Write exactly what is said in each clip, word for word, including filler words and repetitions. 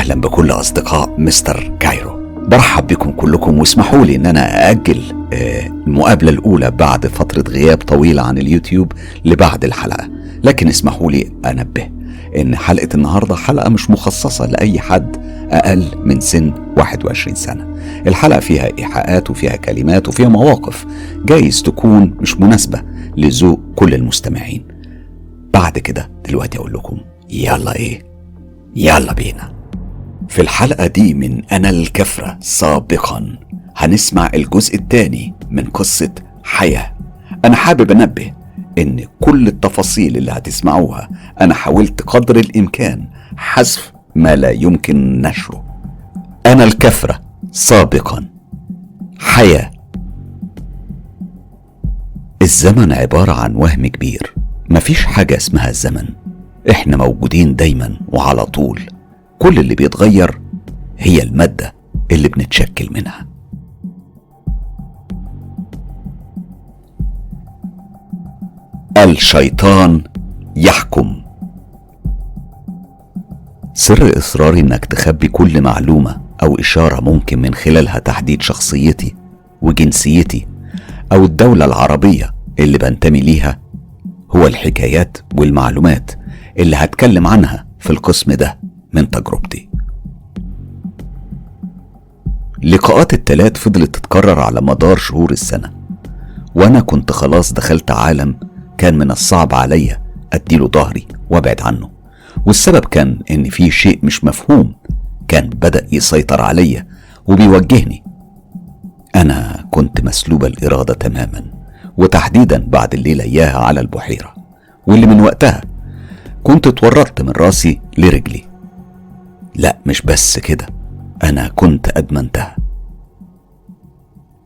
أهلا بكل أصدقاء مستر كايرو، برحب بكم كلكم، واسمحوا لي إن أنا أأجل المقابلة الأولى بعد فترة غياب طويلة عن اليوتيوب لبعد الحلقة، لكن اسمحوا لي أنبه إن حلقة النهاردة حلقة مش مخصصة لأي حد أقل من سن واحد وعشرين سنة. الحلقة فيها إيحاءات وفيها كلمات وفيها مواقف جايز تكون مش مناسبة لذوق كل المستمعين. بعد كده دلوقتي أقول لكم يلا إيه؟ يلا بينا. في الحلقة دي من أنا الكفرة سابقا هنسمع الجزء الثاني من قصة حياة. أنا حابب أنبه إن كل التفاصيل اللي هتسمعوها أنا حاولت قدر الإمكان حذف ما لا يمكن نشره. أنا الكفرة سابقا، حياة. الزمن عبارة عن وهم كبير، مفيش حاجة اسمها الزمن، احنا موجودين دايما وعلى طول، كل اللي بيتغير هي المادة اللي بنتشكل منها. الشيطان يحكم. سر إصراري إنك تخبي كل معلومة أو إشارة ممكن من خلالها تحديد شخصيتي وجنسيتي أو الدولة العربية اللي بنتمي ليها هو الحكايات والمعلومات اللي هتكلم عنها في القسم ده من تجربتي. لقاءات التلات فضلت تتكرر على مدار شهور السنة، وأنا كنت خلاص دخلت عالم كان من الصعب عليا أديله ظهري وأبعد عنه، والسبب كان إن في شيء مش مفهوم كان بدأ يسيطر عليا وبيوجهني. أنا كنت مسلوب الإرادة تماما، وتحديدا بعد الليلة إياها على البحيرة، واللي من وقتها كنت اتورطت من راسي لرجلي. لا مش بس كده، أنا كنت أدمنتها.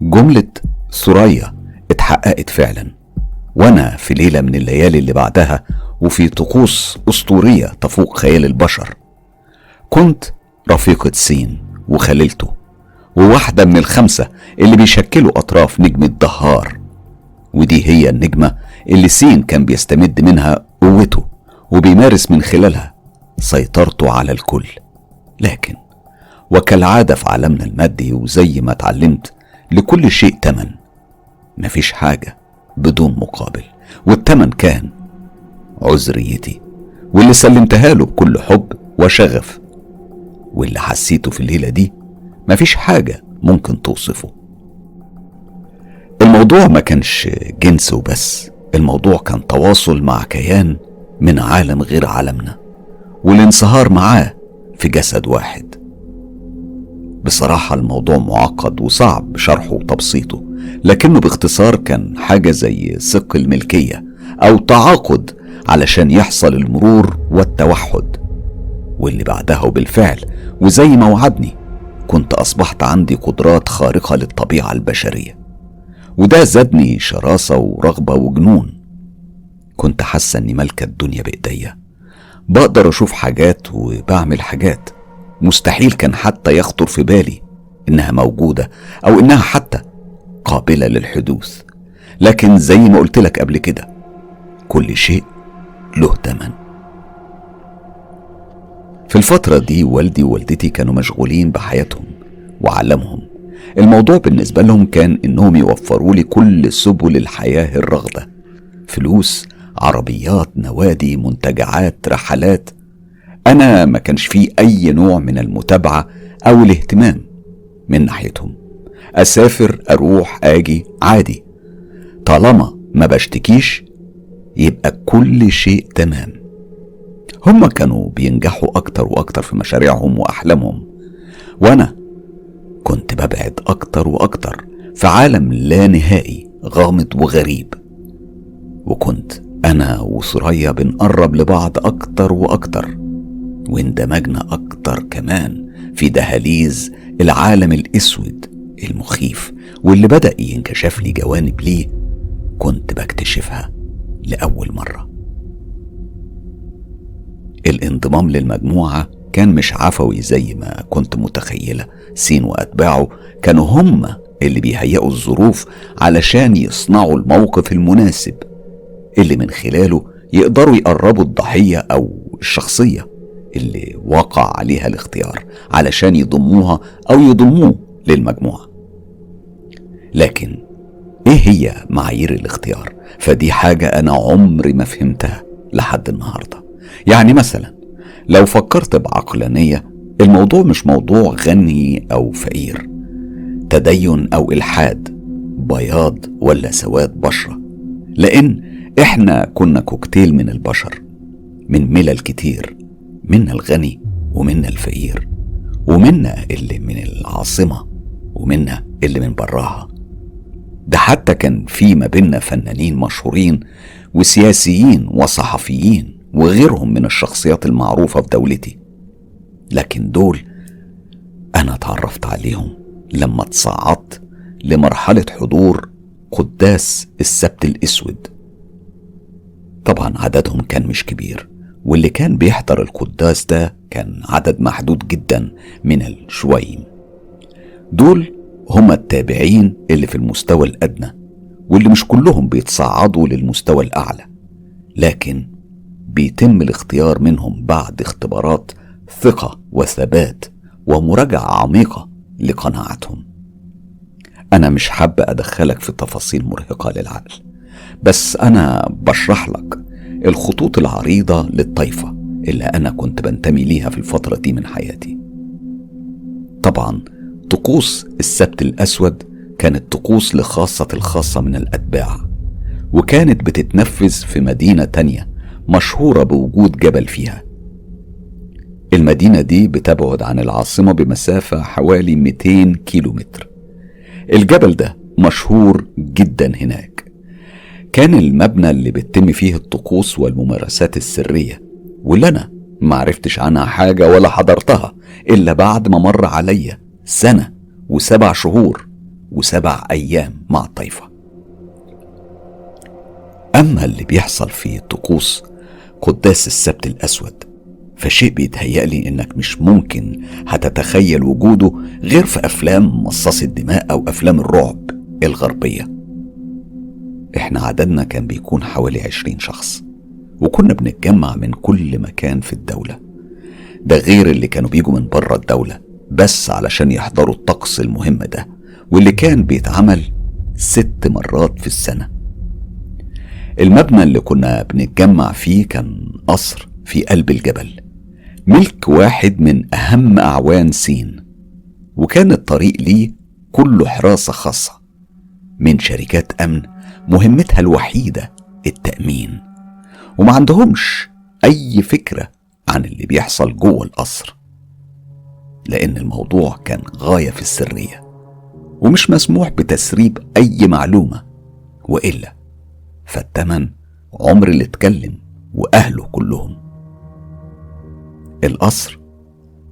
جملة ثريا اتحققت فعلا، وانا في ليله من الليالي اللي بعدها وفي طقوس اسطوريه تفوق خيال البشر، كنت رفيقه سين وخليلته وواحده من الخمسه اللي بيشكلوا اطراف نجمه الدهار، ودي هي النجمه اللي سين كان بيستمد منها قوته وبيمارس من خلالها سيطرته على الكل. لكن وكالعاده في عالمنا المادي، وزي ما اتعلمت، لكل شيء ثمن، مفيش حاجه بدون مقابل، والتمن كان عذريتي واللي سلمتها له بكل حب وشغف، واللي حسيته في الليلة دي مفيش حاجة ممكن توصفه. الموضوع ما كانش جنس وبس، الموضوع كان تواصل مع كيان من عالم غير عالمنا والانصهار معاه في جسد واحد. بصراحة الموضوع معقد وصعب شرحه وتبسيطه، لكنه باختصار كان حاجة زي سق الملكية أو تعاقد علشان يحصل المرور والتوحد، واللي بعدها وبالفعل وزي ما وعدني كنت أصبحت عندي قدرات خارقة للطبيعة البشرية، وده زادني شراسة ورغبة وجنون. كنت حاسة أني ملكة الدنيا بإيديا، بقدر أشوف حاجات وبعمل حاجات مستحيل كان حتى يخطر في بالي إنها موجودة أو إنها حتى قابلة للحدوث. لكن زي ما قلت لك قبل كده، كل شيء له تمن. في الفترة دي والدي ووالدتي كانوا مشغولين بحياتهم وعالمهم، الموضوع بالنسبة لهم كان إنهم يوفروا لي كل سبل الحياة الراغدة، فلوس، عربيات، نوادي، منتجعات، رحلات. أنا ما كانش فيه أي نوع من المتابعة أو الاهتمام من ناحيتهم، أسافر أروح أجي عادي، طالما ما بشتكيش يبقى كل شيء تمام. هما كانوا بينجحوا أكتر وأكتر في مشاريعهم وأحلامهم، وأنا كنت ببعد أكتر وأكتر في عالم لا نهائي غامض وغريب، وكنت أنا وثريا بنقرب لبعض أكتر وأكتر، واندمجنا أكتر كمان في دهاليز العالم الأسود المخيف، واللي بدأ ينكشف لي جوانب ليه كنت بكتشفها لأول مرة. الانضمام للمجموعة كان مش عفوي زي ما كنت متخيلة، سين وأتباعه كانوا هم اللي بيهيئوا الظروف علشان يصنعوا الموقف المناسب اللي من خلاله يقدروا يقربوا الضحية أو الشخصية اللي وقع عليها الاختيار علشان يضموها أو يضموه للمجموعة. لكن إيه هي معايير الاختيار؟ فدي حاجة أنا عمري ما فهمتها لحد النهاردة. يعني مثلا لو فكرت بعقلانية، الموضوع مش موضوع غني أو فقير، تدين أو إلحاد، بياض ولا سواد بشرة، لأن إحنا كنا كوكتيل من البشر، من ملل كتير، منا الغني ومنا الفقير، ومنا اللي من العاصمة ومنا اللي من براها. ده حتى كان في ما بيننا فنانين مشهورين وسياسيين وصحفيين وغيرهم من الشخصيات المعروفة في دولتي، لكن دول أنا اتعرفت عليهم لما تصعدت لمرحلة حضور قداس السبت الأسود. طبعا عددهم كان مش كبير، واللي كان بيحضر القداس ده كان عدد محدود جدا من الشويم. دول هما التابعين اللي في المستوى الأدنى، واللي مش كلهم بيتصعدوا للمستوى الأعلى، لكن بيتم الاختيار منهم بعد اختبارات ثقة وثبات ومراجعة عميقة لقناعاتهم. أنا مش حابة أدخلك في تفاصيل مرهقة للعقل، بس أنا بشرح لك الخطوط العريضة للطائفة اللي أنا كنت بنتمي ليها في الفترة دي من حياتي. طبعا طقوس السبت الأسود كانت طقوس لخاصة الخاصة من الأتباع، وكانت بتتنفذ في مدينة تانية مشهورة بوجود جبل فيها. المدينة دي بتبعد عن العاصمة بمسافة حوالي مئتين كيلومتر. الجبل ده مشهور جدا هناك، كان المبنى اللي بتتم فيه الطقوس والممارسات السرية، واللي أنا معرفتش عنها حاجة ولا حضرتها إلا بعد ما مر عليا سنة وسبع شهور وسبع أيام مع الطائفة. أما اللي بيحصل في طقوس قداس السبت الأسود فشيء بيتهيألي إنك مش ممكن هتتخيل وجوده غير في أفلام مصاص الدماء أو أفلام الرعب الغربية. إحنا عددنا كان بيكون حوالي عشرين شخص، وكنا بنتجمع من كل مكان في الدولة، ده غير اللي كانوا بيجوا من بره الدولة بس علشان يحضروا الطقس المهم ده، واللي كان بيتعمل ست مرات في السنة. المبنى اللي كنا بنتجمع فيه كان قصر في قلب الجبل، ملك واحد من أهم أعوان سين، وكان الطريق ليه كله حراسة خاصة من شركات أمن مهمتها الوحيدة التأمين، وما عندهمش أي فكرة عن اللي بيحصل جوه القصر، لأن الموضوع كان غاية في السرية ومش مسموح بتسريب أي معلومة، وإلا فالتمن عمر اللي اتكلم وأهله كلهم. القصر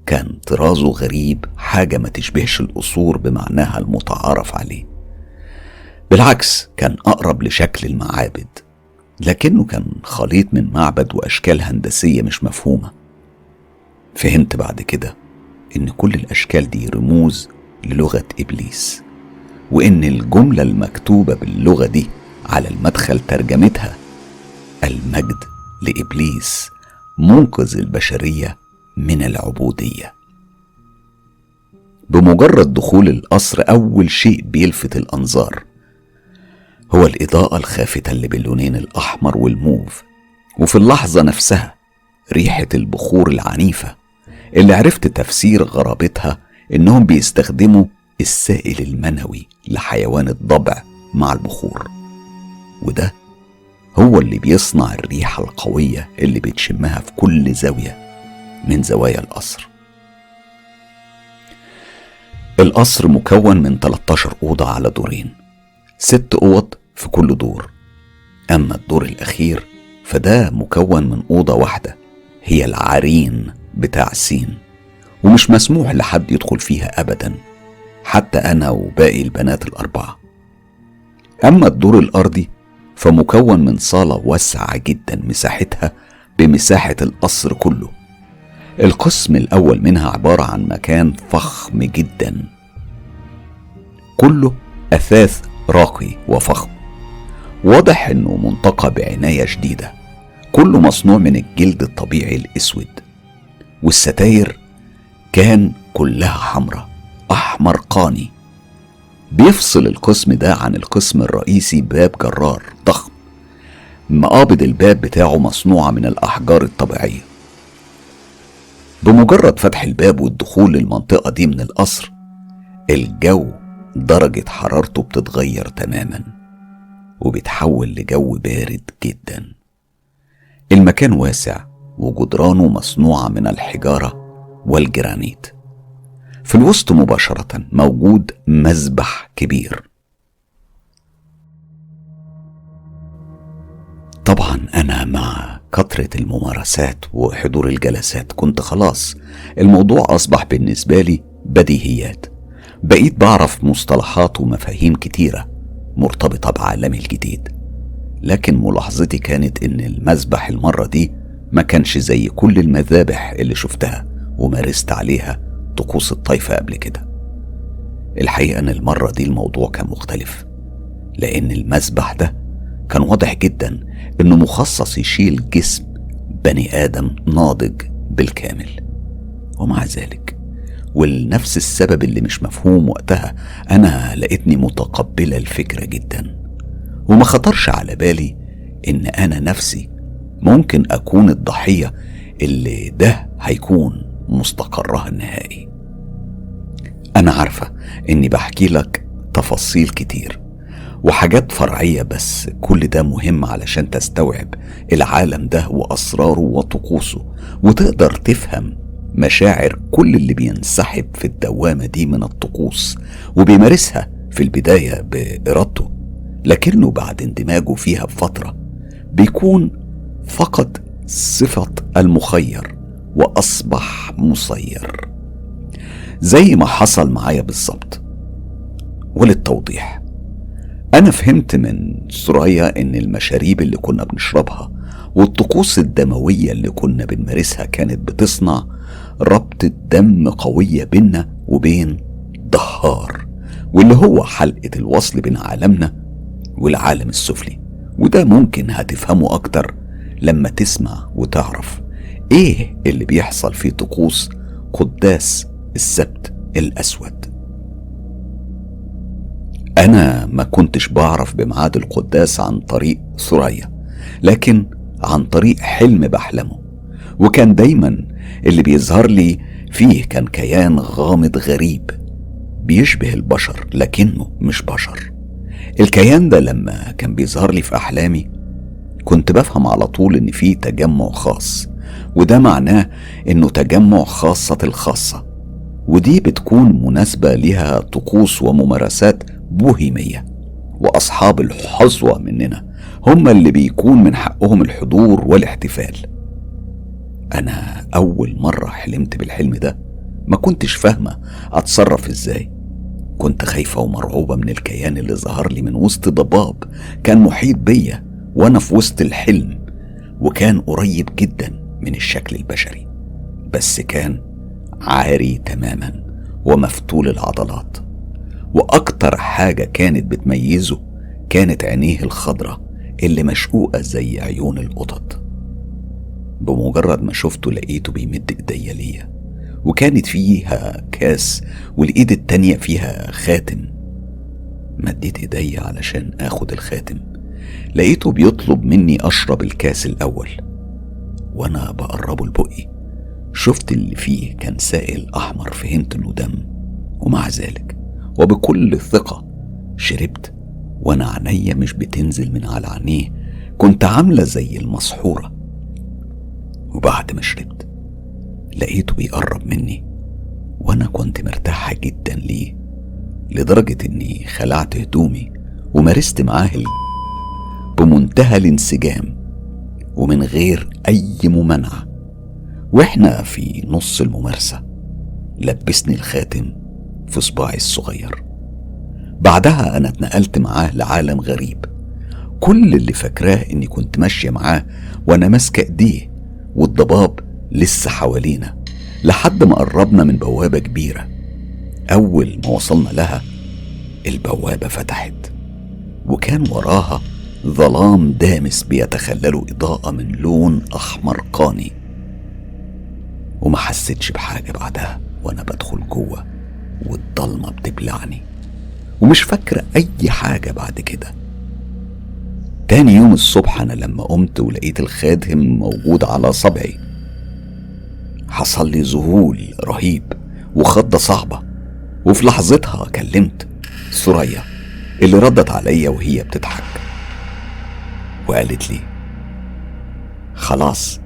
كان طرازه غريب، حاجة ما تشبهش القصور بمعناها المتعارف عليه، بالعكس كان أقرب لشكل المعابد، لكنه كان خليط من معبد وأشكال هندسية مش مفهومة. فهمت بعد كده إن كل الأشكال دي رموز للغة إبليس، وإن الجملة المكتوبة باللغة دي على المدخل ترجمتها المجد لإبليس منقذ البشرية من العبودية. بمجرد دخول القصر أول شيء بيلفت الأنظار هو الإضاءة الخافتة اللي باللونين الأحمر والموف، وفي اللحظة نفسها ريحة البخور العنيفة اللي عرفت تفسير غرابتها إنهم بيستخدموا السائل المنوي لحيوان الضبع مع البخور، وده هو اللي بيصنع الريحة القوية اللي بتشمها في كل زاوية من زوايا القصر. القصر مكون من ثلاثة عشر أوضة على دورين، ست أوض في كل دور، أما الدور الأخير فده مكون من أوضة واحدة هي العرين بتاع سين، ومش مسموح لحد يدخل فيها أبدا، حتى أنا وباقي البنات الأربعة. أما الدور الأرضي فمكون من صالة واسعة جدا مساحتها بمساحة القصر كله، القسم الأول منها عبارة عن مكان فخم جدا كله أثاث راقي وفخم، واضح إنه منتقى بعناية شديدة، كله مصنوع من الجلد الطبيعي الأسود، والستاير كان كلها حمراء أحمر قاني. بيفصل القسم ده عن القسم الرئيسي باب جرار ضخم، مقابض الباب بتاعه مصنوعة من الأحجار الطبيعية. بمجرد فتح الباب والدخول للمنطقة دي من القصر، الجو درجة حرارته بتتغير تماما وبيتحول لجو بارد جدا. المكان واسع وجدرانه مصنوعة من الحجارة والجرانيت. في الوسط مباشرة موجود مذبح كبير. طبعا أنا مع كثرة الممارسات وحضور الجلسات كنت خلاص الموضوع أصبح بالنسبة لي بديهيات، بقيت بعرف مصطلحات ومفاهيم كتيرة مرتبطة بعالمي الجديد. لكن ملاحظتي كانت إن المذبح المرة دي ما كانش زي كل المذابح اللي شفتها ومارست عليها طقوس الطائفة قبل كده. الحقيقة أن المرة دي الموضوع كان مختلف، لأن المذبح ده كان واضح جدا إنه مخصص يشيل جسم بني آدم ناضج بالكامل. ومع ذلك ولنفس السبب اللي مش مفهوم وقتها أنا لقيتني متقبلة الفكرة جدا، وما خطرش على بالي إن أنا نفسي ممكن أكون الضحية اللي ده هيكون مستقرها النهائي. أنا عارفة إني بحكي لك تفاصيل كتير وحاجات فرعية، بس كل ده مهم علشان تستوعب العالم ده وأسراره وطقوسه، وتقدر تفهم مشاعر كل اللي بينسحب في الدوامة دي من الطقوس وبيمارسها في البداية بإرادته، لكنه بعد اندماجه فيها بفترة بيكون فقد صفة المخير وأصبح مسير. زي ما حصل معايا بالظبط. وللتوضيح، أنا فهمت من سرايا إن المشاريب اللي كنا بنشربها والطقوس الدموية اللي كنا بنمارسها كانت بتصنع ربط الدم قوية بيننا وبين دهار، واللي هو حلقة الوصل بين عالمنا والعالم السفلي. وده ممكن هتفهمه أكتر لما تسمع وتعرف ايه اللي بيحصل في طقوس قداس السبت الأسود. أنا ما كنتش بعرف بميعاد القداس عن طريق ثريا، لكن عن طريق حلم بحلمه، وكان دايما اللي بيظهر لي فيه كان كيان غامض غريب بيشبه البشر لكنه مش بشر. الكيان ده لما كان بيظهر لي في أحلامي كنت بفهم على طول إن فيه تجمع خاص، وده معناه إنه تجمع خاصة الخاصة، ودي بتكون مناسبة لها طقوس وممارسات بوهيمية، وأصحاب الحظوة مننا هم اللي بيكون من حقهم الحضور والاحتفال. أنا أول مرة حلمت بالحلم ده ما كنتش فاهمة أتصرف إزاي، كنت خايفة ومرعوبة من الكيان اللي ظهر لي من وسط ضباب كان محيط بيا وأنا في وسط الحلم، وكان قريب جدا من الشكل البشري بس كان عاري تماما ومفتول العضلات. وأكتر حاجة كانت بتميزه كانت عينيه الخضرة اللي مشقوقة زي عيون القطط. بمجرد ما شفته لقيته بيمد ايديا ليا، وكانت فيها كاس والايد التانية فيها خاتم. مديت ايديا علشان اخد الخاتم، لقيته بيطلب مني اشرب الكاس الاول. وانا بقربه لبقي شفت اللي فيه كان سائل احمر، فهمت انه دم. ومع ذلك وبكل ثقة شربت وانا عينيا مش بتنزل من على عينيه، كنت عاملة زي المسحورة. وبعد ما شربت لقيته بيقرب مني، وانا كنت مرتاحة جدا ليه لدرجة اني خلعت هدومي ومارست معاه ال... بمنتهى الانسجام ومن غير أي ممانعة. وإحنا في نص الممارسة لبسني الخاتم في صباعي الصغير. بعدها أنا اتنقلت معاه لعالم غريب، كل اللي فاكراه إني كنت ماشية معاه وأنا ماسكة إيديه والضباب لسه حوالينا، لحد ما قربنا من بوابة كبيرة. أول ما وصلنا لها البوابة فتحت، وكان وراها ظلام دامس بيتخلل إضاءة من لون أحمر قاني. وما حسيتش بحاجة بعدها وأنا بدخل جوه والضلمة بتبلعني ومش فاكرة أي حاجة بعد كده. تاني يوم الصبح أنا لما قمت ولقيت الخادم موجود على صبعي حصل لي ذهول رهيب وخضة صعبة، وفي لحظتها كلمت سوريا اللي ردت عليا وهي بتضحك وقالت لي خلاص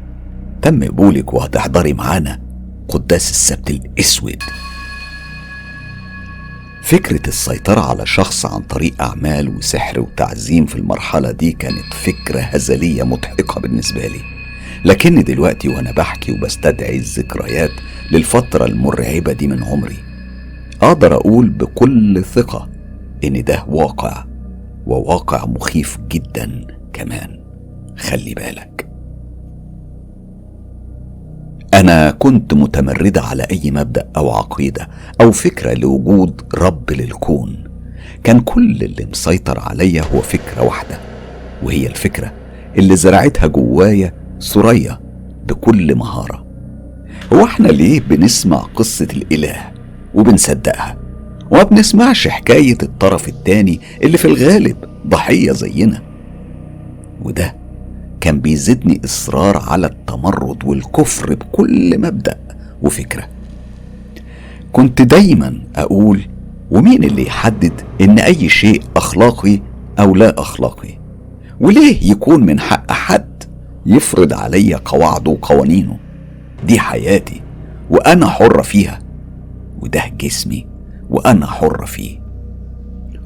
تم قبولك وهتحضري معانا قداس السبت الأسود. فكرة السيطرة على شخص عن طريق أعمال وسحر وتعزيم في المرحلة دي كانت فكرة هزلية مضحكة بالنسبة لي، لكن دلوقتي وأنا بحكي وبستدعي الذكريات للفترة المرعبة دي من عمري أقدر أقول بكل ثقة إن ده واقع، وواقع مخيف جدا كمان. خلي بالك أنا كنت متمردة على أي مبدأ أو عقيدة أو فكرة لوجود رب للكون، كان كل اللي مسيطر عليا هو فكرة واحدة، وهي الفكرة اللي زرعتها جوايا سوريا بكل مهارة. هو احنا ليه بنسمع قصة الإله وبنصدقها وما بنسمعش حكاية الطرف التاني اللي في الغالب ضحية زينا؟ وده كان بيزيدني إصرار على التمرد والكفر بكل مبدأ وفكرة. كنت دايما أقول ومين اللي يحدد إن أي شيء أخلاقي أو لا أخلاقي، وليه يكون من حق حد يفرض علي قواعده وقوانينه؟ دي حياتي وأنا حرة فيها، وده جسمي وأنا حرة فيه.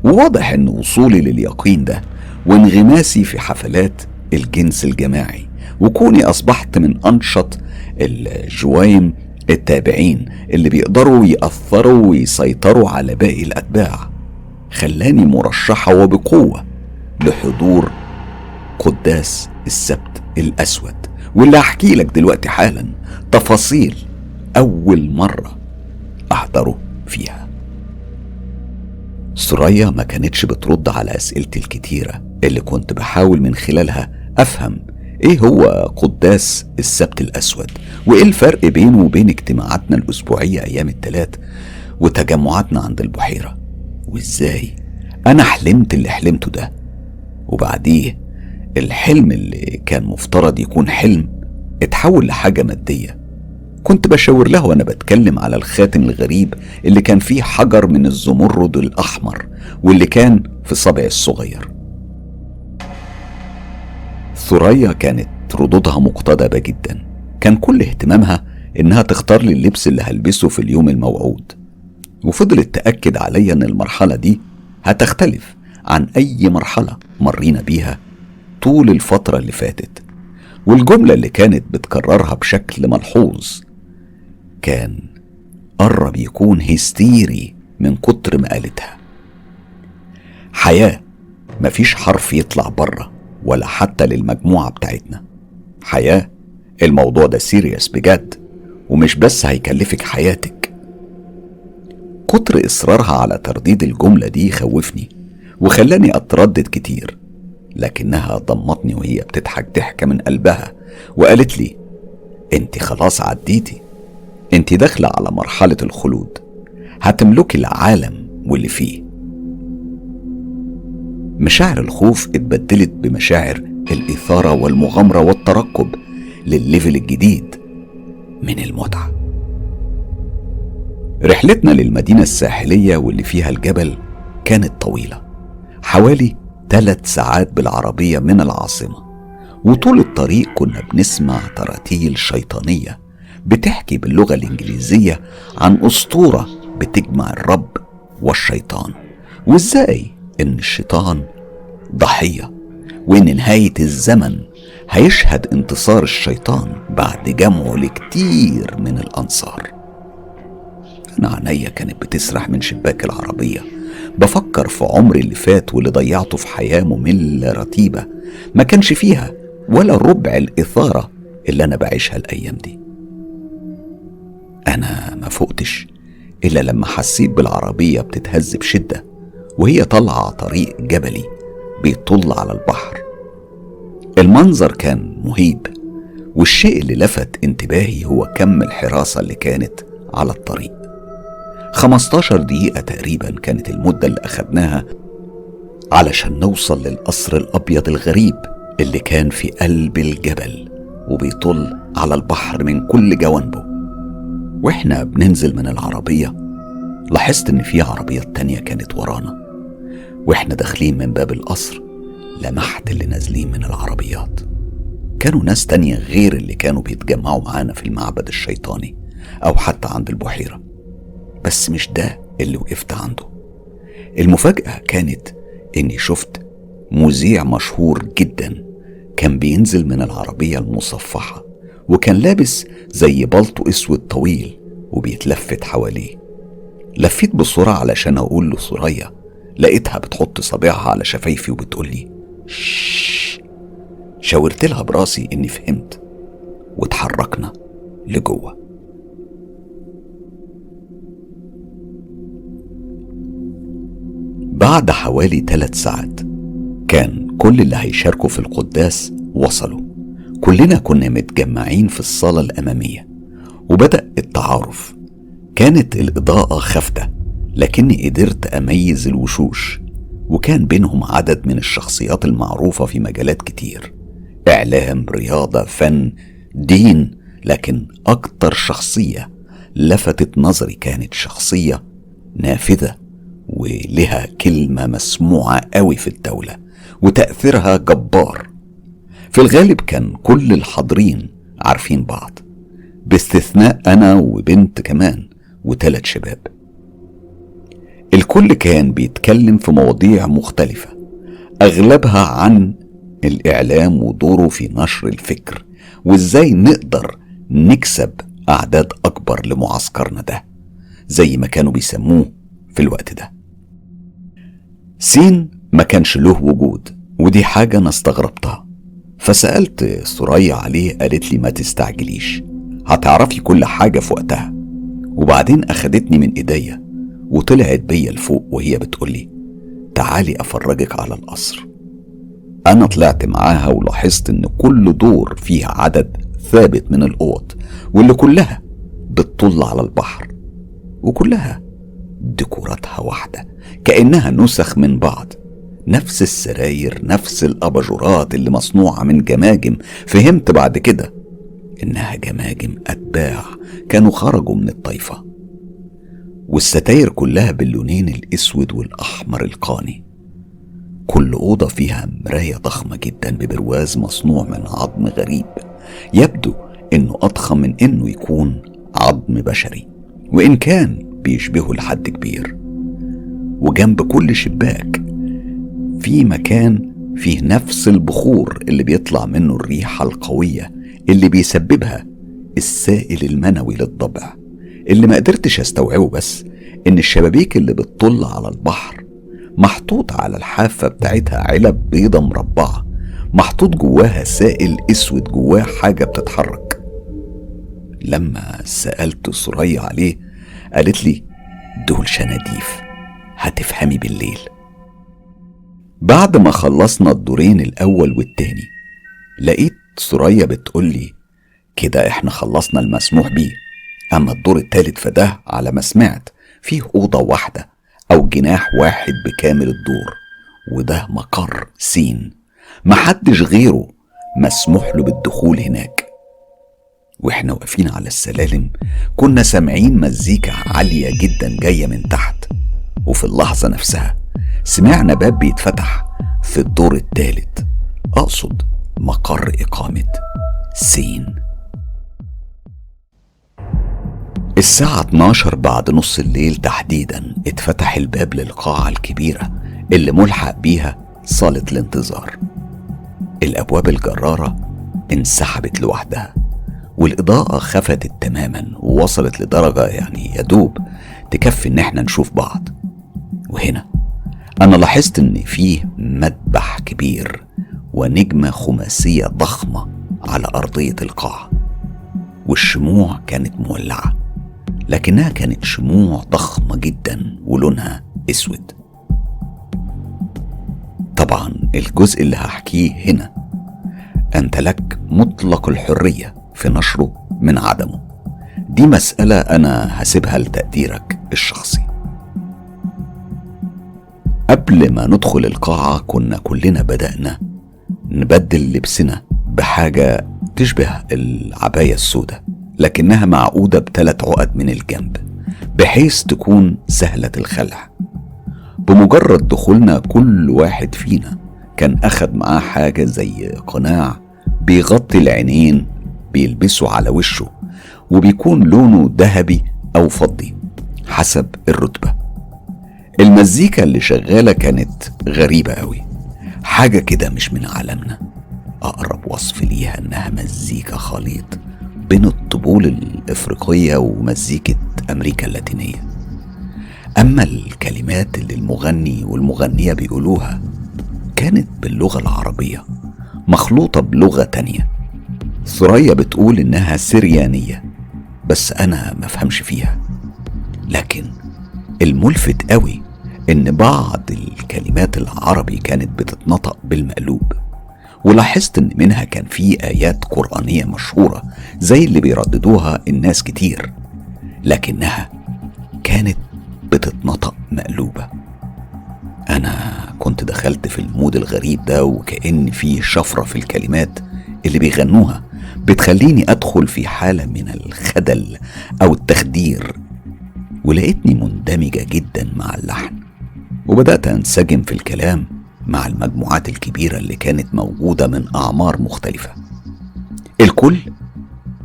وواضح إن وصولي لليقين ده وانغماسي في حفلات الجنس الجماعي وكوني أصبحت من أنشط الجوايم التابعين اللي بيقدروا يأثروا ويسيطروا على باقي الأتباع خلاني مرشحة وبقوة لحضور قداس السبت الأسود، واللي هحكي لك دلوقتي حالا تفاصيل أول مرة أحضره فيها. سوريا ما كانتش بترد على أسئلتي الكتيرة اللي كنت بحاول من خلالها أفهم إيه هو قداس السبت الأسود وإيه الفرق بينه وبين اجتماعاتنا الأسبوعية أيام الثلاث وتجمعاتنا عند البحيرة، وإزاي أنا حلمت اللي حلمته ده وبعديه الحلم اللي كان مفترض يكون حلم اتحول لحاجة مادية. كنت بشاور له وأنا بتكلم على الخاتم الغريب اللي كان فيه حجر من الزمرد الأحمر واللي كان في صبعي الصغير. ثريا كانت ردودها مقتضبة جدا، كان كل اهتمامها انها تختار لي اللبس اللي هلبسه في اليوم الموعود، وفضلت تأكد عليا ان المرحلة دي هتختلف عن اي مرحلة مرينا بيها طول الفترة اللي فاتت. والجملة اللي كانت بتكررها بشكل ملحوظ كان قرب يكون هستيري من كتر ما قالتها: حياة مفيش حرف يطلع بره ولا حتى للمجموعة بتاعتنا، حياة الموضوع ده سيريس بجد ومش بس هيكلفك حياتك. كتر إصرارها على ترديد الجملة دي خوفني وخلاني أتردد كتير، لكنها ضمتني وهي بتضحك ضحكة من قلبها وقالت لي: انت خلاص عديتي، انت داخلة على مرحلة الخلود، هتملكي العالم واللي فيه. مشاعر الخوف اتبدلت بمشاعر الإثارة والمغامرة والترقب للليفل الجديد من المتعة. رحلتنا للمدينة الساحلية واللي فيها الجبل كانت طويلة، حوالي ثلاث ساعات بالعربية من العاصمة، وطول الطريق كنا بنسمع تراتيل شيطانية بتحكي باللغة الإنجليزية عن أسطورة بتجمع الرب والشيطان، وإزاي إن الشيطان ضحية وإن نهاية الزمن هيشهد انتصار الشيطان بعد جمعه لكتير من الأنصار. أنا عينيا كانت بتسرح من شباك العربية بفكر في عمري اللي فات واللي ضيعته في حياة مملة رتيبة ما كانش فيها ولا ربع الإثارة اللي أنا بعيشها الأيام دي. أنا ما فقتش إلا لما حسيت بالعربية بتتهز بشدة وهي طالعة طريق جبلي بيطل على البحر. المنظر كان مهيب والشيء اللي لفت انتباهي هو كم الحراسة اللي كانت على الطريق. خمستاشر دقيقة تقريبا كانت المدة اللي أخدناها علشان نوصل للقصر الأبيض الغريب اللي كان في قلب الجبل وبيطل على البحر من كل جوانبه. وإحنا بننزل من العربية لاحظت إن في عربية تانية كانت ورانا، وإحنا داخلين من باب القصر لمحت اللي نازلين من العربيات كانوا ناس تانية غير اللي كانوا بيتجمعوا معانا في المعبد الشيطاني أو حتى عند البحيرة، بس مش ده اللي وقفت عنده. المفاجأة كانت إني شفت مذيع مشهور جدا كان بينزل من العربية المصفحة، وكان لابس زي بلطو أسود طويل وبيتلفت حواليه. لفيت بسرعة علشان أقول له سوريا، لقيتها بتحط صابعها على شفايفي وبتقولي شش. شاورت لها براسي إني فهمت وتحركنا لجوه. بعد حوالي ثلاث ساعات كان كل اللي هيشاركوا في القداس وصلوا. كلنا كنا متجمعين في الصالة الأمامية وبدأ التعارف. كانت الإضاءة خافتة لكني قدرت أميز الوشوش، وكان بينهم عدد من الشخصيات المعروفة في مجالات كتير، إعلام، رياضة، فن، دين، لكن أكتر شخصية لفتت نظري كانت شخصية نافذة ولها كلمة مسموعة قوي في الدولة وتأثيرها جبار. في الغالب كان كل الحاضرين عارفين بعض باستثناء أنا وبنت كمان وثلاث شباب. الكل كان بيتكلم في مواضيع مختلفة أغلبها عن الإعلام ودوره في نشر الفكر وإزاي نقدر نكسب أعداد أكبر لمعسكرنا ده زي ما كانوا بيسموه في الوقت ده. سين ما كانش له وجود ودي حاجة أنا استغربتها، فسألت سوريا عليه قالت لي ما تستعجليش هتعرفي كل حاجة في وقتها. وبعدين أخدتني من إيديا وطلعت بيا لفوق وهي بتقولي تعالي أفرجك على القصر. أنا طلعت معاها ولاحظت إن كل دور فيها عدد ثابت من الأوض واللي كلها بتطل على البحر وكلها ديكوراتها واحدة كأنها نسخ من بعض، نفس السراير نفس الأباجورات اللي مصنوعة من جماجم. فهمت بعد كده إنها جماجم أتباع كانوا خرجوا من الطايفة، والستاير كلها باللونين الأسود والأحمر القاني. كل أوضة فيها مراية ضخمة جدا ببرواز مصنوع من عظم غريب، يبدو إنه أضخم من إنه يكون عظم بشري وإن كان بيشبهه لحد كبير. وجنب كل شباك في مكان فيه نفس البخور اللي بيطلع منه الريحة القوية اللي بيسببها السائل المنوي للضبع. اللي ما قدرتش استوعبه بس ان الشبابيك اللي بتطل على البحر محطوط على الحافة بتاعتها علب بيضة مربعة محطوط جواها سائل اسود جواه حاجة بتتحرك. لما سألت سوريا عليه قالت لي دول شناديف هتفهمي بالليل. بعد ما خلصنا الدورين الأول والتاني لقيت سوريا بتقولي كده احنا خلصنا المسموح بيه، أما الدور التالت فده على ما سمعت فيه أوضة واحدة أو جناح واحد بكامل الدور، وده مقر سين محدش غيره مسموح له بالدخول هناك. واحنا واقفين على السلالم كنا سامعين مزيكا عالية جدا جاية من تحت، وفي اللحظة نفسها سمعنا باب بيتفتح في الدور الثالث، أقصد مقر إقامة سين. الساعة اتناشر بعد نص الليل تحديدا اتفتح الباب للقاعة الكبيرة اللي ملحق بيها صالة الانتظار. الأبواب الجرارة انسحبت لوحدها والإضاءة خفتت تماما ووصلت لدرجة يعني يدوب تكفي إن احنا نشوف بعض. وهنا أنا لاحظت إن فيه مذبح كبير ونجمة خماسية ضخمة على أرضية القاعة، والشموع كانت مولعة لكنها كانت شموع ضخمة جدا ولونها أسود. طبعا الجزء اللي هحكيه هنا أنت لك مطلق الحرية في نشره من عدمه. دي مسألة أنا هسيبها لتقديرك الشخصي. قبل ما ندخل القاعة كنا كلنا بدأنا نبدل لبسنا بحاجة تشبه العباية السوداء، لكنها معقودة بثلاث عقد من الجنب بحيث تكون سهلة الخلع. بمجرد دخولنا كل واحد فينا كان أخذ معاه حاجة زي قناع بيغطي العينين بيلبسه على وشه، وبيكون لونه ذهبي أو فضي حسب الرتبة. المزيكا اللي شغالة كانت غريبة قوي، حاجة كده مش من عالمنا. أقرب وصف ليها إنها مزيكا خليط بين الطبول الإفريقية ومزيكة أمريكا اللاتينية. أما الكلمات اللي المغني والمغنية بيقولوها كانت باللغة العربية مخلوطة بلغة تانية. ثريا بتقول إنها سريانية بس أنا مفهمش فيها، لكن الملفت قوي إن بعض الكلمات العربي كانت بتتنطق بالمقلوب، ولاحظت إن منها كان في آيات قرآنية مشهورة زي اللي بيرددوها الناس كتير، لكنها كانت بتتنطق مقلوبة. أنا كنت دخلت في المود الغريب ده، وكأن فيه شفرة في الكلمات اللي بيغنوها بتخليني أدخل في حالة من الخدل أو التخدير، ولقيتني مندمجة جدا مع اللحن، وبدأت أنسجم في الكلام مع المجموعات الكبيرة اللي كانت موجودة من أعمار مختلفة. الكل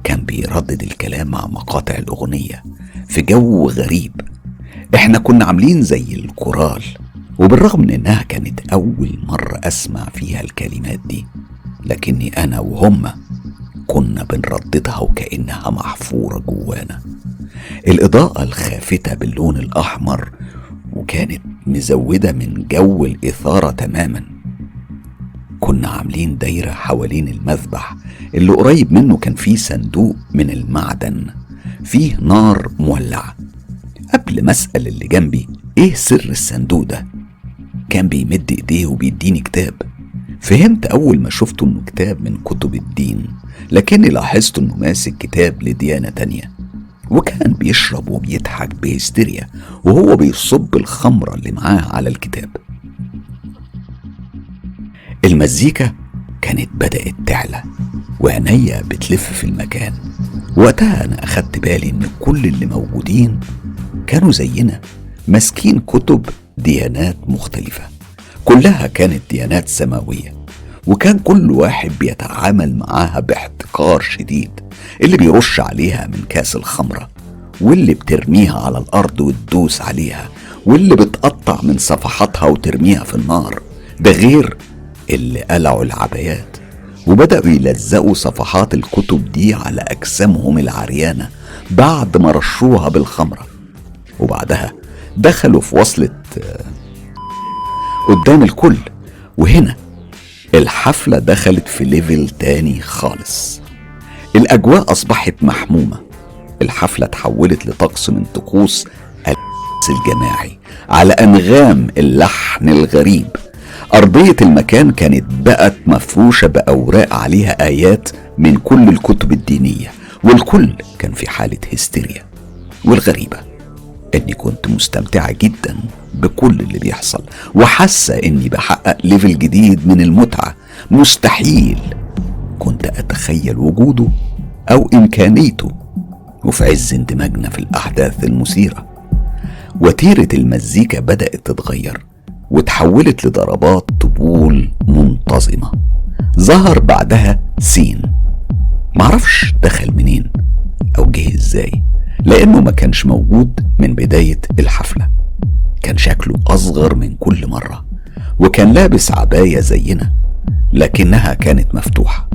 كان بيردد الكلام مع مقاطع الأغنية في جو غريب. احنا كنا عاملين زي الكورال، وبالرغم من انها كانت اول مرة اسمع فيها الكلمات دي، لكني انا وهم كنا بنرددها وكأنها محفورة جوانا. الاضاءة الخافتة باللون الاحمر وكانت مزودة من جو الاثارة تماما. كنا عاملين دايرة حوالين المذبح اللي قريب منه كان فيه صندوق من المعدن فيه نار مولعة. قبل ما أسأل اللي جنبي ايه سر الصندوق ده، كان بيمد ايديه وبيديني كتاب. فهمت اول ما شفته انه كتاب من كتب الدين، لكني لاحظت انه ماسك كتاب لديانة تانية، وكان بيشرب وبيضحك بهستيريا وهو بيصب الخمرة اللي معاه على الكتاب. المزيكا كانت بدأت تعلى وعينيا بتلف في المكان. وقتها انا اخدت بالي ان كل اللي موجودين كانوا زينا ماسكين كتب ديانات مختلفة، كلها كانت ديانات سماوية، وكان كل واحد بيتعامل معاها باحتقار شديد. اللي بيرش عليها من كاس الخمرة، واللي بترميها على الأرض وتدوس عليها، واللي بتقطع من صفحاتها وترميها في النار، ده غير اللي قلعوا العبايات وبدأوا يلزقوا صفحات الكتب دي على أجسامهم العريانة بعد ما رشوها بالخمرة. وبعدها دخلوا في وصلة قدام الكل، وهنا الحفلة دخلت في ليفل تاني خالص. الأجواء أصبحت محمومة، الحفلة تحولت لطقس من طقوس الجماعي على أنغام اللحن الغريب. أرضية المكان كانت بقت مفروشة بأوراق عليها آيات من كل الكتب الدينية، والكل كان في حالة هستيريا. والغريبة اني كنت مستمتعة جدا بكل اللي بيحصل، وحاسة اني بحقق ليفل جديد من المتعة مستحيل كنت اتخيل وجوده او امكانيته. وفي عز اندماجنا في الاحداث المثيرة، وتيرة المزيكا بدأت تتغير وتحولت لضربات طبول منتظمة. ظهر بعدها سين، معرفش دخل منين او جه ازاي، لأنه ما كانش موجود من بداية الحفلة. كان شكله أصغر من كل مرة، وكان لابس عباية زينا لكنها كانت مفتوحة.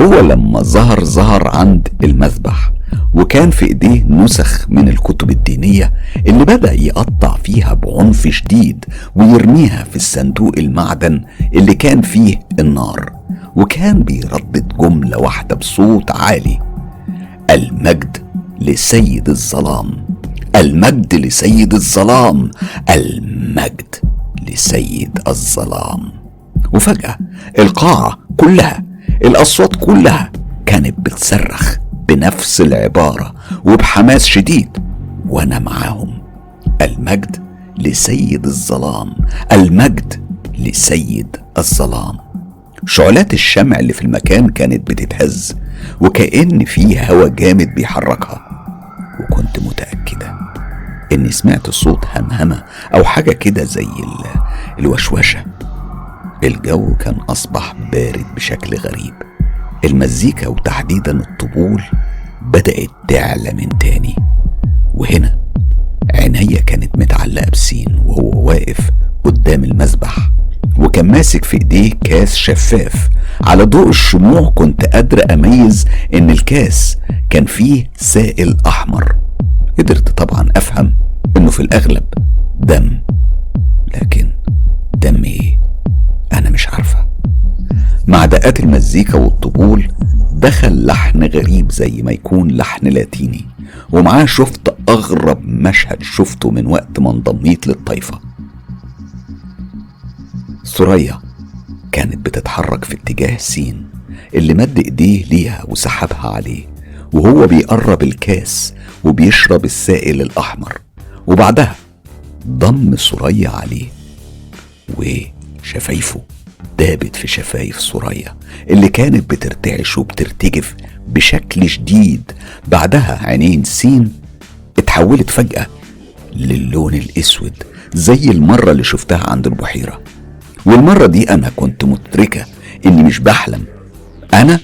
هو لما ظهر ظهر عند المذبح، وكان في ايديه نسخ من الكتب الدينية اللي بدأ يقطع فيها بعنف شديد ويرميها في الصندوق المعدن اللي كان فيه النار، وكان بيردد جملة واحدة بصوت عالي: المجد لسيد الظلام، المجد لسيد الظلام، المجد لسيد الظلام. وفجأة القاعة كلها الأصوات كلها كانت بتصرخ بنفس العبارة وبحماس شديد وأنا معاهم. المجد لسيد الظلام، المجد لسيد الظلام. شعلات الشمع اللي في المكان كانت بتتهز وكأن فيه هوا جامد بيحركها، وكنت متأكدة اني سمعت صوت همهمة او حاجة كده زي الوشوشة. الجو كان اصبح بارد بشكل غريب، المزيكا وتحديدا الطبول بدأت تعلى من تاني، وهنا عينيا كانت متعلقة بسين وهو واقف قدام المذبح وكان ماسك في ايديه كاس شفاف. على ضوء الشموع كنت قادر اميز ان الكاس كان فيه سائل احمر، قدرت طبعا افهم انه في الاغلب دم، لكن دم ايه انا مش عارفه. مع دقات المزيكا والطبول دخل لحن غريب زي ما يكون لحن لاتيني، ومعاه شفت اغرب مشهد شفته من وقت ما انضميت للطايفه. ثريا كانت بتتحرك في اتجاه سين اللي مد ايديه ليها وسحبها عليه وهو بيقرب الكاس وبيشرب السائل الاحمر، وبعدها ضم ثريا عليه وشفايفه دابت في شفايف ثريا اللي كانت بترتعش وبترتجف بشكل شديد. بعدها عينين سين اتحولت فجأة للون الاسود زي المرة اللي شفتها عند البحيرة، والمرة دي أنا كنت مدركة إني مش بحلم، أنا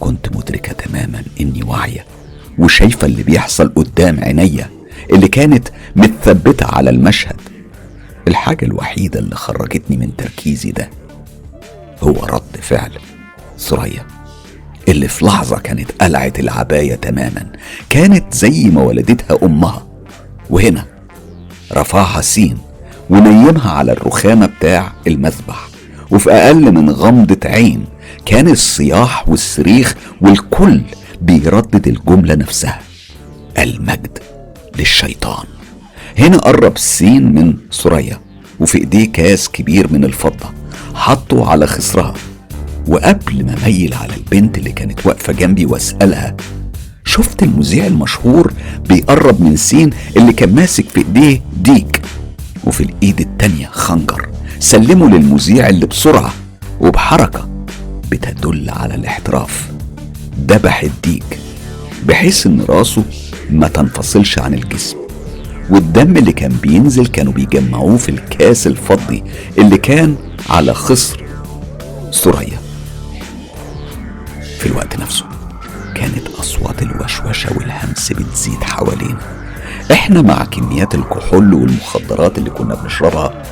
كنت مدركة تماما إني واعية وشايفة اللي بيحصل قدام عينيا اللي كانت متثبتة على المشهد. الحاجة الوحيدة اللي خرجتني من تركيزي ده هو رد فعل ثريا اللي في لحظة كانت قلعت العباية تماما، كانت زي ما ولدتها أمها، وهنا رفعها سين ونيمها على الرخامة بتاع المذبح، وفي أقل من غمضة عين كان الصياح والصريخ والكل بيردد الجملة نفسها، المجد للشيطان. هنا قرب سين من ثريا وفي ايديه كاس كبير من الفضة حطه على خصرها، وقبل ما ميل على البنت اللي كانت واقفة جنبي واسألها شفت المذيع المشهور بيقرب من سين اللي كان ماسك في ايديه ديك وفي الايد التانية خنجر، سلمه للمذيع اللي بسرعة وبحركة بتدل على الاحتراف دبح الديك بحيث ان راسه ما تنفصلش عن الجسم، والدم اللي كان بينزل كانوا بيجمعوه في الكاس الفضي اللي كان على خصر ثريا. في الوقت نفسه كانت اصوات الوشوشة والهمس بتزيد حوالينا. احنا مع كميات الكحول والمخدرات اللي كنا بنشربها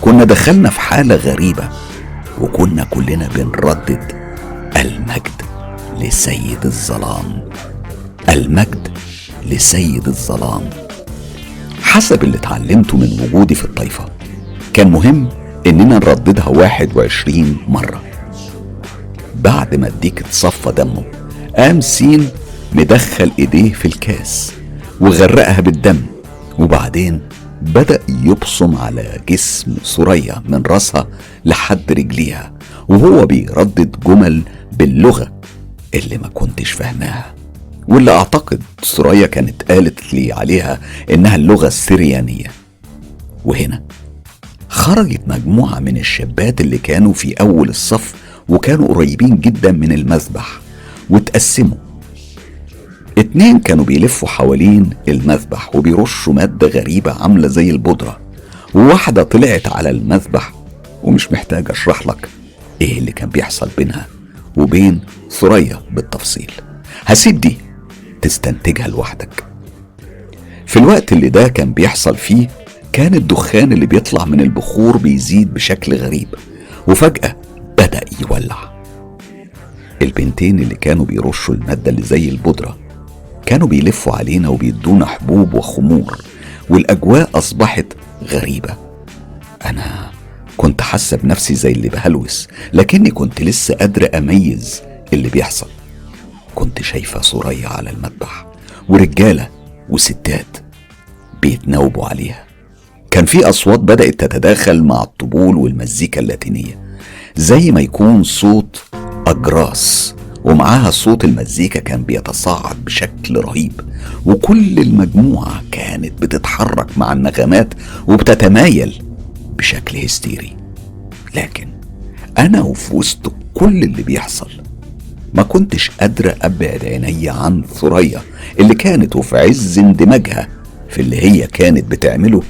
كنا دخلنا في حالة غريبة، وكنا كلنا بنردد المجد لسيد الظلام، المجد لسيد الظلام. حسب اللي اتعلمته من وجودي في الطايفة كان مهم اننا نرددها واحد وعشرين مرة. بعد ما الديك اتصفى دمه قام سين مدخل ايديه في الكاس وغرقها بالدم، وبعدين بدأ يبصم على جسم ثريا من رأسها لحد رجليها وهو بيردد جمل باللغة اللي ما كنتش فهماها، واللي اعتقد ثريا كانت قالت لي عليها انها اللغة السريانية. وهنا خرجت مجموعة من الشابات اللي كانوا في اول الصف وكانوا قريبين جدا من المذبح وتقسموا، اتنين كانوا بيلفوا حوالين المذبح وبيرشوا مادة غريبة عاملة زي البودرة، وواحدة طلعت على المذبح ومش محتاج اشرح لك ايه اللي كان بيحصل بينها وبين ثريا بالتفصيل، هسيب دي تستنتجها لوحدك. في الوقت اللي ده كان بيحصل فيه كان الدخان اللي بيطلع من البخور بيزيد بشكل غريب وفجأة بدأ يولع. البنتين اللي كانوا بيرشوا المادة اللي زي البودرة كانوا بيلفوا علينا وبيدونا حبوب وخمور، والأجواء أصبحت غريبة. أنا كنت حاسة بنفسي زي اللي بهلوس، لكني كنت لسه قادرة أميز اللي بيحصل. كنت شايفة ثريا على المذبح ورجالة وستات بيتناوبوا عليها، كان في أصوات بدأت تتداخل مع الطبول والمزيكا اللاتينية زي ما يكون صوت أجراس ومعاها صوت المزيكا كان بيتصاعد بشكل رهيب، وكل المجموعة كانت بتتحرك مع النغمات وبتتمايل بشكل هستيري. لكن أنا وفي وسط كل اللي بيحصل ما كنتش قادرة أبعد عيني عن ثريا اللي كانت وفي عز اندماجها في اللي هي كانت بتعمله.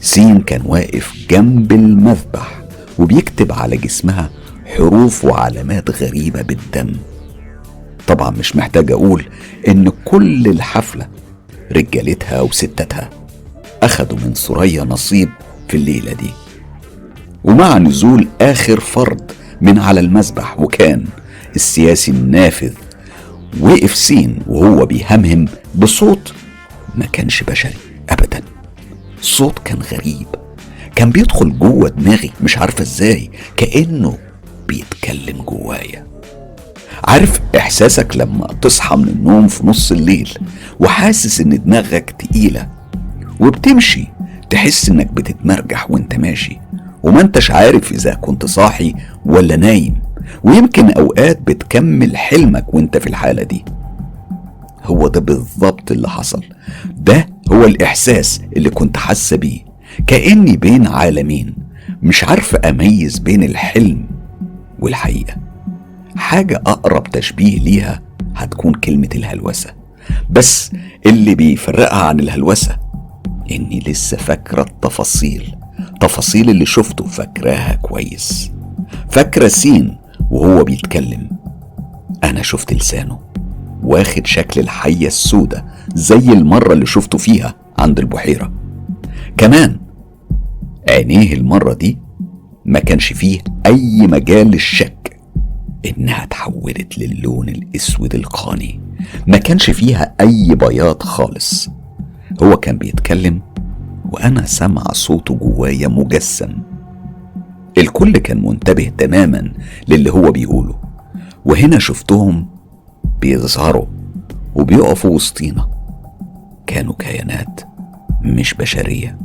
سين كان واقف جنب المذبح وبيكتب على جسمها حروف وعلامات غريبة بالدم. طبعا مش محتاج أقول إن كل الحفلة رجالتها وستاتها أخدوا من ثريا نصيب في الليلة دي. ومع نزول آخر فرد من على المذبح وكان السياسي النافذ، وقف سين وهو بيهمهم بصوت ما كانش بشري أبدا. الصوت كان غريب، كان بيدخل جوه دماغي مش عارفة ازاي، كأنه بيتكلم جوايا. عارف احساسك لما تصحى من النوم في نص الليل وحاسس ان دماغك تقيلة وبتمشي تحس انك بتتمرجح وانت ماشي وما انتش عارف اذا كنت صاحي ولا نايم، ويمكن اوقات بتكمل حلمك وانت في الحالة دي. هو ده بالضبط اللي حصل، ده هو الاحساس اللي كنت حاسة بيه، كأني بين عالمين مش عارف اميز بين الحلم والحقيقة. حاجة اقرب تشبيه ليها هتكون كلمة الهلوسة، بس اللي بيفرقها عن الهلوسة اني لسه فاكرة التفاصيل، تفاصيل اللي شفته فاكراها كويس. فاكرة سين وهو بيتكلم، انا شفت لسانه واخد شكل الحية السودة زي المرة اللي شفته فيها عند البحيرة. كمان عينيه المرة دي ما كانش فيه اي مجال للشك انها تحولت للون الاسود القاني، ما كانش فيها اي بياض خالص. هو كان بيتكلم وانا سمع صوته جوايا مجسم. الكل كان منتبه تماما للي هو بيقوله، وهنا شفتهم بيظهروا وبيقفوا وسطينا. كانوا كيانات مش بشرية،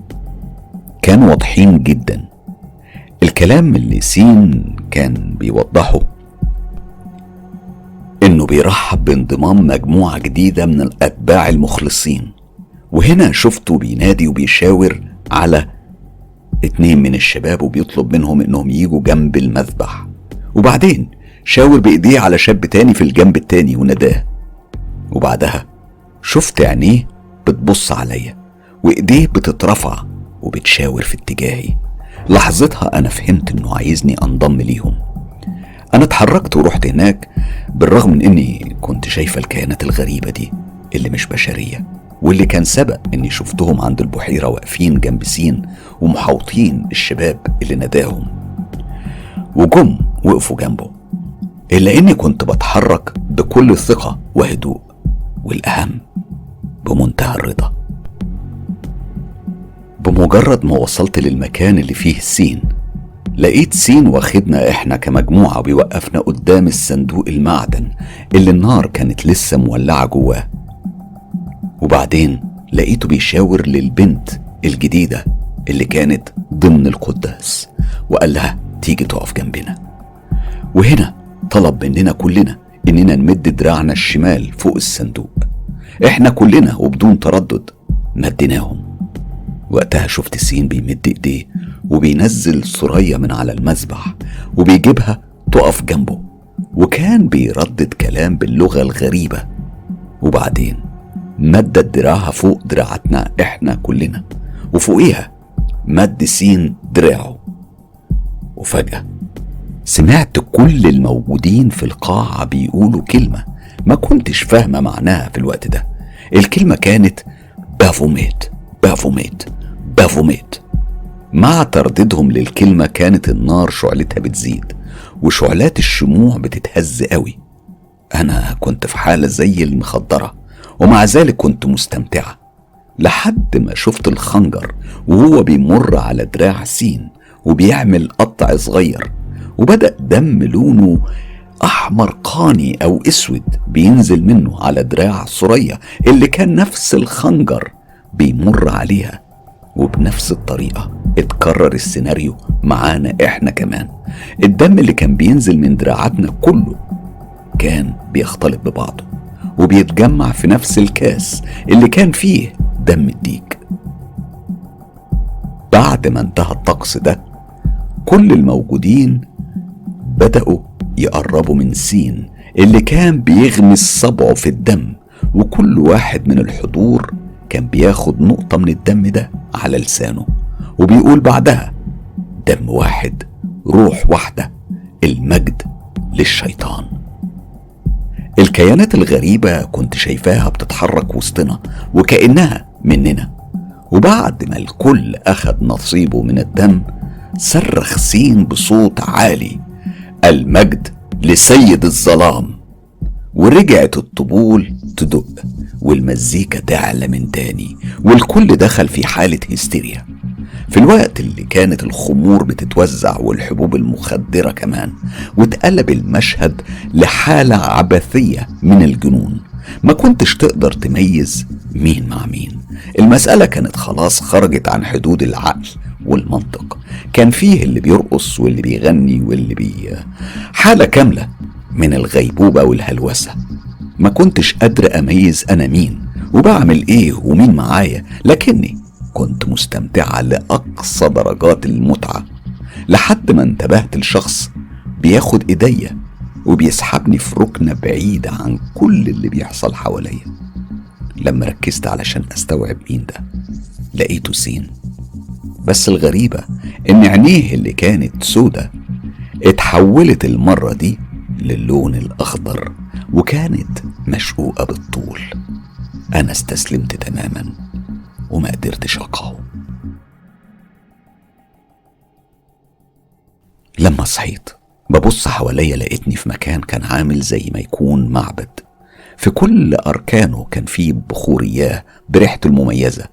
كانوا واضحين جدا. الكلام اللي سين كان بيوضحه انه بيرحب بانضمام مجموعة جديدة من الاتباع المخلصين، وهنا شفته بينادي وبيشاور على اتنين من الشباب وبيطلب منهم انهم ييجوا جنب المذبح، وبعدين شاور بايديه على شاب تاني في الجنب التاني وناداه. وبعدها شفت عينيه بتبص عليا وايديه بتترفع وبتشاور في اتجاهي. لحظتها انا فهمت انه عايزني انضم ليهم. انا اتحركت ورحت هناك بالرغم من اني كنت شايفة الكائنات الغريبة دي اللي مش بشرية، واللي كان سبق اني شفتهم عند البحيرة واقفين جنب سين ومحاوطين الشباب اللي ناداهم، وجم وقفوا جنبه. الا اني كنت بتحرك بكل ثقة وهدوء، والاهم بمنتهى الرضا. بمجرد ما وصلت للمكان اللي فيه سين، لقيت سين واخدنا احنا كمجموعة بيوقفنا قدام الصندوق المعدن اللي النار كانت لسه مولعة جواه. وبعدين لقيته بيشاور للبنت الجديدة اللي كانت ضمن القداس وقال لها تيجي تقف جنبنا. وهنا طلب مننا كلنا اننا نمد دراعنا الشمال فوق الصندوق. احنا كلنا وبدون تردد مديناهم. وقتها شفت سين بيمد ايديه وبينزل ثريا من على المذبح وبيجيبها تقف جنبه، وكان بيردد كلام باللغة الغريبة. وبعدين مدت دراعها فوق دراعتنا احنا كلنا، وفوقيها مد سين دراعه. وفجأة سمعت كل الموجودين في القاعة بيقولوا كلمة ما كنتش فاهمة معناها في الوقت ده. الكلمة كانت بافوميت بافوميت بافوميت. مع ترددهم للكلمة كانت النار شعلتها بتزيد وشعلات الشموع بتتهز قوي. انا كنت في حالة زي المخدرة ومع ذلك كنت مستمتعة، لحد ما شفت الخنجر وهو بيمر على دراع سين وبيعمل قطع صغير، وبدأ دم لونه احمر قاني او اسود بينزل منه على دراع ثريا اللي كان نفس الخنجر بيمر عليها. وبنفس الطريقة اتكرر السيناريو معانا احنا كمان. الدم اللي كان بينزل من دراعاتنا كله كان بيختلط ببعضه وبيتجمع في نفس الكاس اللي كان فيه دم الديك. بعد ما انتهى الطقس ده كل الموجودين بدأوا يقربوا من سين اللي كان بيغمس صبعه في الدم، وكل واحد من الحضور كان بياخد نقطة من الدم ده على لسانه وبيقول بعدها: دم واحد روح واحدة، المجد للشيطان. الكيانات الغريبة كنت شايفاها بتتحرك وسطنا وكأنها مننا، وبعد ما الكل أخد نصيبه من الدم صرخ سين بصوت عالي: المجد لسيد الظلام. ورجعت الطبول تدق والمزيكا تعلى من تاني والكل دخل في حالة هستيريا. في الوقت اللي كانت الخمور بتتوزع والحبوب المخدرة كمان، واتقلب المشهد لحالة عبثية من الجنون. ما كنتش تقدر تميز مين مع مين، المسألة كانت خلاص خرجت عن حدود العقل والمنطق. كان فيه اللي بيرقص واللي بيغني واللي بي حالة كاملة من الغيبوبة والهلوسة. ما كنتش قادر أميز أنا مين وبعمل إيه ومين معايا، لكني كنت مستمتعة لأقصى درجات المتعة لحد ما انتبهت لشخص بياخد إيديا وبيسحبني في ركنة بعيدة عن كل اللي بيحصل حواليا. لما ركزت علشان أستوعب مين ده لقيته سين، بس الغريبة إن عينيه اللي كانت سودة اتحولت المرة دي للون الأخضر وكانت مشقوقة بالطول. أنا استسلمت تماما وما قدرتش أقاوم. لما صحيت ببص حواليا لقيتني في مكان كان عامل زي ما يكون معبد، في كل أركانه كان فيه بخورياه بريحته المميزة،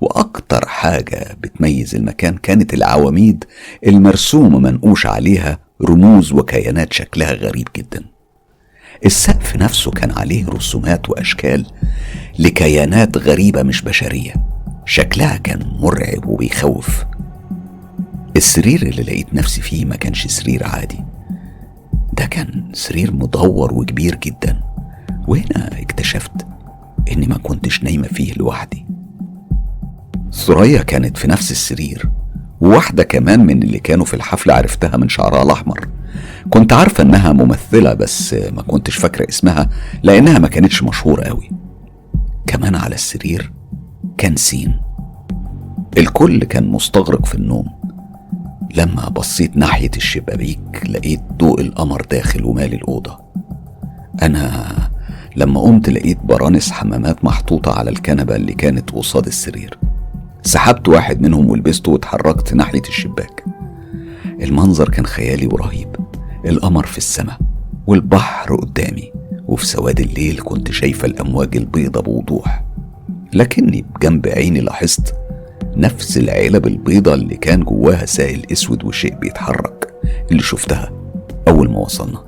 وأكتر حاجة بتميز المكان كانت العواميد المرسومة منقوش عليها رموز وكيانات شكلها غريب جدا. السقف نفسه كان عليه رسومات وأشكال لكيانات غريبة مش بشرية، شكلها كان مرعب وبيخوف. السرير اللي لقيت نفسي فيه ما كانش سرير عادي، ده كان سرير مدور وكبير جدا، وهنا اكتشفت اني ما كنتش نايمة فيه لوحدي. ثريا كانت في نفس السرير، وواحدة كمان من اللي كانوا في الحفلة عرفتها من شعرها الأحمر. كنت عارفة انها ممثلة بس ما كنتش فاكرة اسمها لانها ما كانتش مشهورة قوي. كمان على السرير كان سين. الكل كان مستغرق في النوم. لما بصيت ناحية الشبابيك لقيت ضوء القمر داخل ومالي الأوضة. أنا لما قمت لقيت برانس حمامات محطوطة على الكنبة اللي كانت قصاد السرير، سحبت واحد منهم ولبسته واتحركت ناحية الشباك. المنظر كان خيالي ورهيب، القمر في السماء والبحر قدامي، وفي سواد الليل كنت شايفة الأمواج البيضة بوضوح، لكني بجنب عيني لاحظت نفس العلب البيضة اللي كان جواها سائل اسود وشيء بيتحرك اللي شفتها اول ما وصلنا.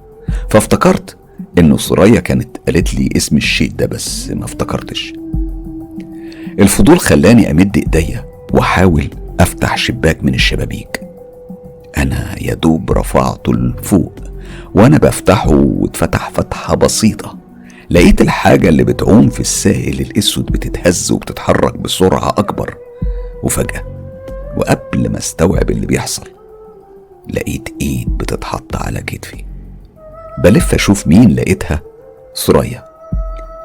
فافتكرت انه ثريا كانت قالت لي اسم الشيء ده بس ما افتكرتش. الفضول خلاني امد ايديا واحاول افتح شباك من الشبابيك. انا يدوب رفعته لفوق وانا بفتحه واتفتح فتحة بسيطة، لقيت الحاجة اللي بتعوم في السائل الاسود بتتهز وبتتحرك بسرعة اكبر. وفجأة وقبل ما استوعب اللي بيحصل لقيت ايد بتتحط على كتفي. بلف اشوف مين، لقيتها ثريا.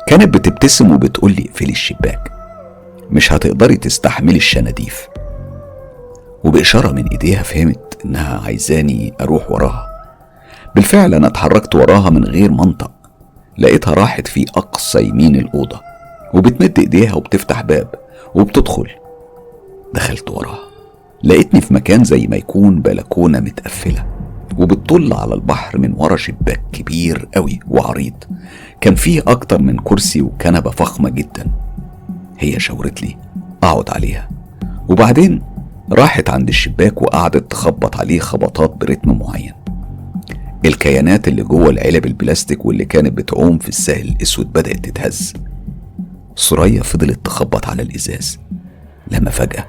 كانت بتبتسم وبتقولي: اقفلي الشباك، مش هتقدري تستحملي الشناديف. وبإشارة من ايديها فهمت انها عايزاني اروح وراها. بالفعل انا اتحركت وراها من غير منطق، لقيتها راحت في اقصى يمين الأوضة وبتمد ايديها وبتفتح باب وبتدخل. دخلت وراها، لقيتني في مكان زي ما يكون بلكونة متقفلة وبتطل على البحر من ورا شباك كبير قوي وعريض، كان فيه اكتر من كرسي وكنبة فخمة جدا. هي شاورت لي اقعد عليها، وبعدين راحت عند الشباك وقعدت تخبط عليه خبطات برتم معين. الكيانات اللي جوه العلب البلاستيك واللي كانت بتعوم في الساحل الاسود بدأت تتهز. ثريا فضلت تخبط على الازاز لما فجأة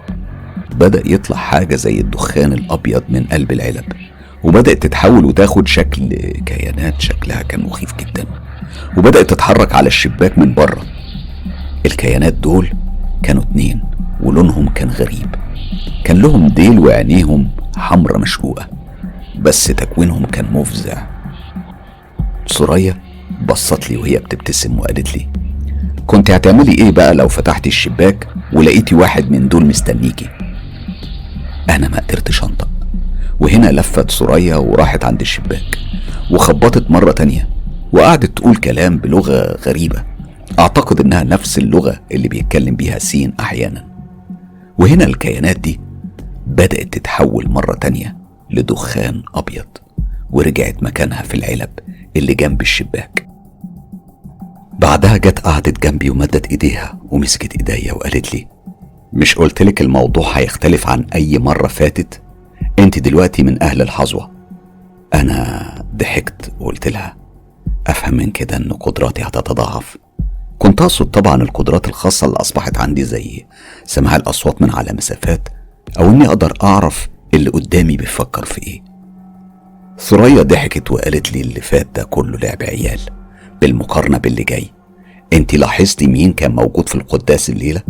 بدأ يطلع حاجة زي الدخان الأبيض من قلب العلب، وبدأت تتحول وتاخد شكل كيانات شكلها كان مخيف جدا، وبدأت تتحرك على الشباك من بره. الكيانات دول كانوا اتنين ولونهم كان غريب، كان لهم ديل وعينيهم حمرة مشقوقة، بس تكوينهم كان مفزع. سوريا بصت لي وهي بتبتسم وقالت لي: كنت هتعملي ايه بقى لو فتحتي الشباك ولقيتي واحد من دول مستنيكي؟ انا ما قدرتش انطق، وهنا لفت سوريا وراحت عند الشباك وخبطت مرة تانية، وقعدت تقول كلام بلغة غريبة، اعتقد انها نفس اللغة اللي بيتكلم بيها سين احيانا. وهنا الكيانات دي بدأت تتحول مرة تانية لدخان ابيض، ورجعت مكانها في العلب اللي جنب الشباك. بعدها جت قعدت جنبي ومدت ايديها ومسكت ايديا وقالت لي: مش قلتلك الموضوع هيختلف عن اي مرة فاتت؟ انت دلوقتي من اهل الحظوة. انا ضحكت وقلت لها: افهم من كده ان قدراتي هتتضاعف. كنت اقصد طبعا القدرات الخاصة اللي اصبحت عندي، زي سماع الاصوات من على مسافات، او اني اقدر اعرف اللي قدامي بيفكر في ايه. ثريا ضحكت وقالت لي: اللي فات ده كله لعب عيال بالمقارنة باللي جاي. انت لاحظتي مين كان موجود في القداس الليلة؟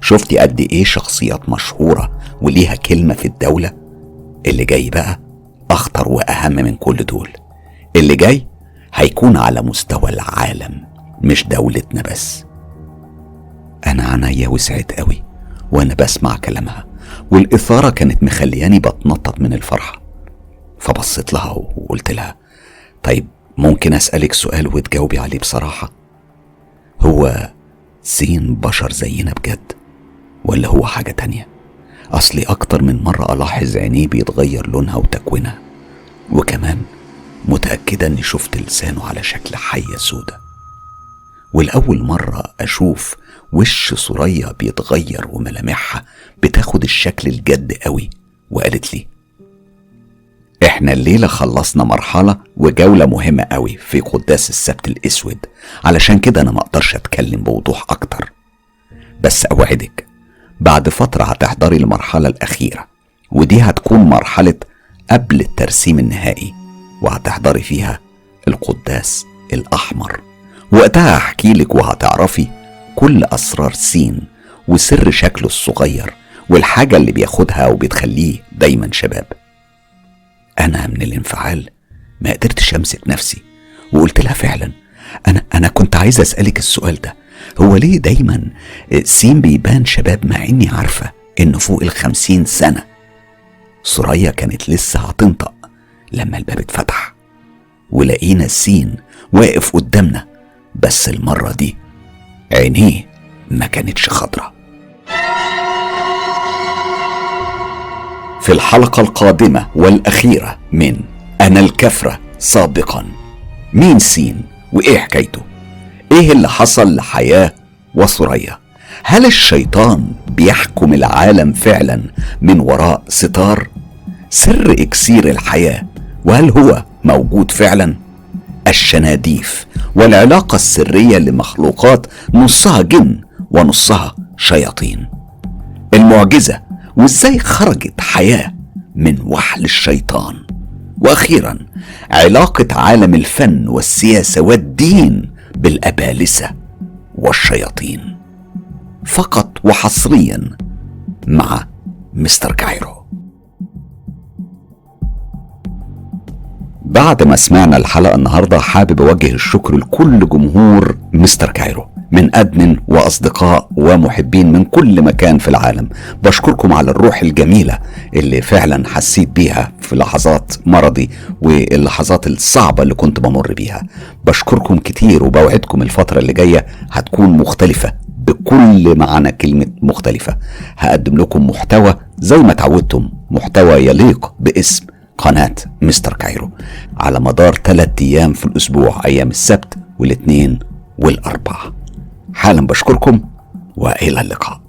شفتي قد ايه شخصيات مشهورة وليها كلمة في الدولة؟ اللي جاي بقى اخطر واهم من كل دول. اللي جاي هيكون على مستوى العالم، مش دولتنا بس. انا عنايا وسعت قوي وانا بسمع كلامها، والاثارة كانت مخلياني بتنطط من الفرحة. فبصيت لها وقلت لها: طيب ممكن اسألك سؤال وتجاوبي عليه بصراحة؟ هو سين بشر زينا بجد ولا هو حاجة تانية؟ اصلي اكتر من مرة الاحظ عينيه بيتغير لونها وتكوينها، وكمان متأكدة اني شفت لسانه على شكل حية سودة، والاول مرة اشوف وش سوريا بيتغير وملامحها بتاخد الشكل الجد قوي. وقالت لي: احنا الليلة خلصنا مرحلة وجولة مهمة قوي في قداس السبت الاسود، علشان كده انا مقدرش اتكلم بوضوح اكتر، بس اوعدك بعد فترة هتحضري المرحلة الاخيرة، ودي هتكون مرحلة قبل الترسيم النهائي، وهتحضري فيها القداس الاحمر. وقتها هحكيلك وهتعرفي كل اسرار سين وسر شكله الصغير والحاجة اللي بياخدها وبتخليه دايما شباب. انا من الانفعال ما قدرتش امسك نفسي وقلت لها: فعلا انا انا كنت عايز اسالك السؤال ده، هو ليه دايما سين بيبان شباب مع اني عارفه انه فوق الخمسين سنه؟ سوريا كانت لسه هتنطق لما الباب اتفتح ولقينا سين واقف قدامنا، بس المره دي عينيه ما كانتش خضرا. في الحلقة القادمة والأخيرة من أنا الكفرة سابقا: مين سين وإيه حكايته؟ إيه اللي حصل لحياة وسوريا؟ هل الشيطان بيحكم العالم فعلا من وراء ستار؟ سر إكسير الحياة وهل هو موجود فعلا؟ الشناديف والعلاقة السرية لمخلوقات نصها جن ونصها شياطين. المعجزة وازاي خرجت حياة من وحل الشيطان. واخيرا علاقة عالم الفن والسياسة والدين بالأبالسة والشياطين. فقط وحصريا مع مستر كايرو. بعد ما سمعنا الحلقة النهاردة، حابب اوجه الشكر لكل جمهور مستر كايرو من أدمن وأصدقاء ومحبين من كل مكان في العالم. بشكركم على الروح الجميلة اللي فعلا حسيت بيها في لحظات مرضي واللحظات الصعبة اللي كنت بمر بيها. بشكركم كتير، وبوعدكم الفترة اللي جاية هتكون مختلفة بكل معنى كلمة مختلفة. هقدم لكم محتوى زي ما تعودتم، محتوى يليق باسم قناة مستر كايرو على مدار ثلاثة أيام في الأسبوع، أيام السبت والاثنين والأربعة. حالا بشكركم وإلى اللقاء.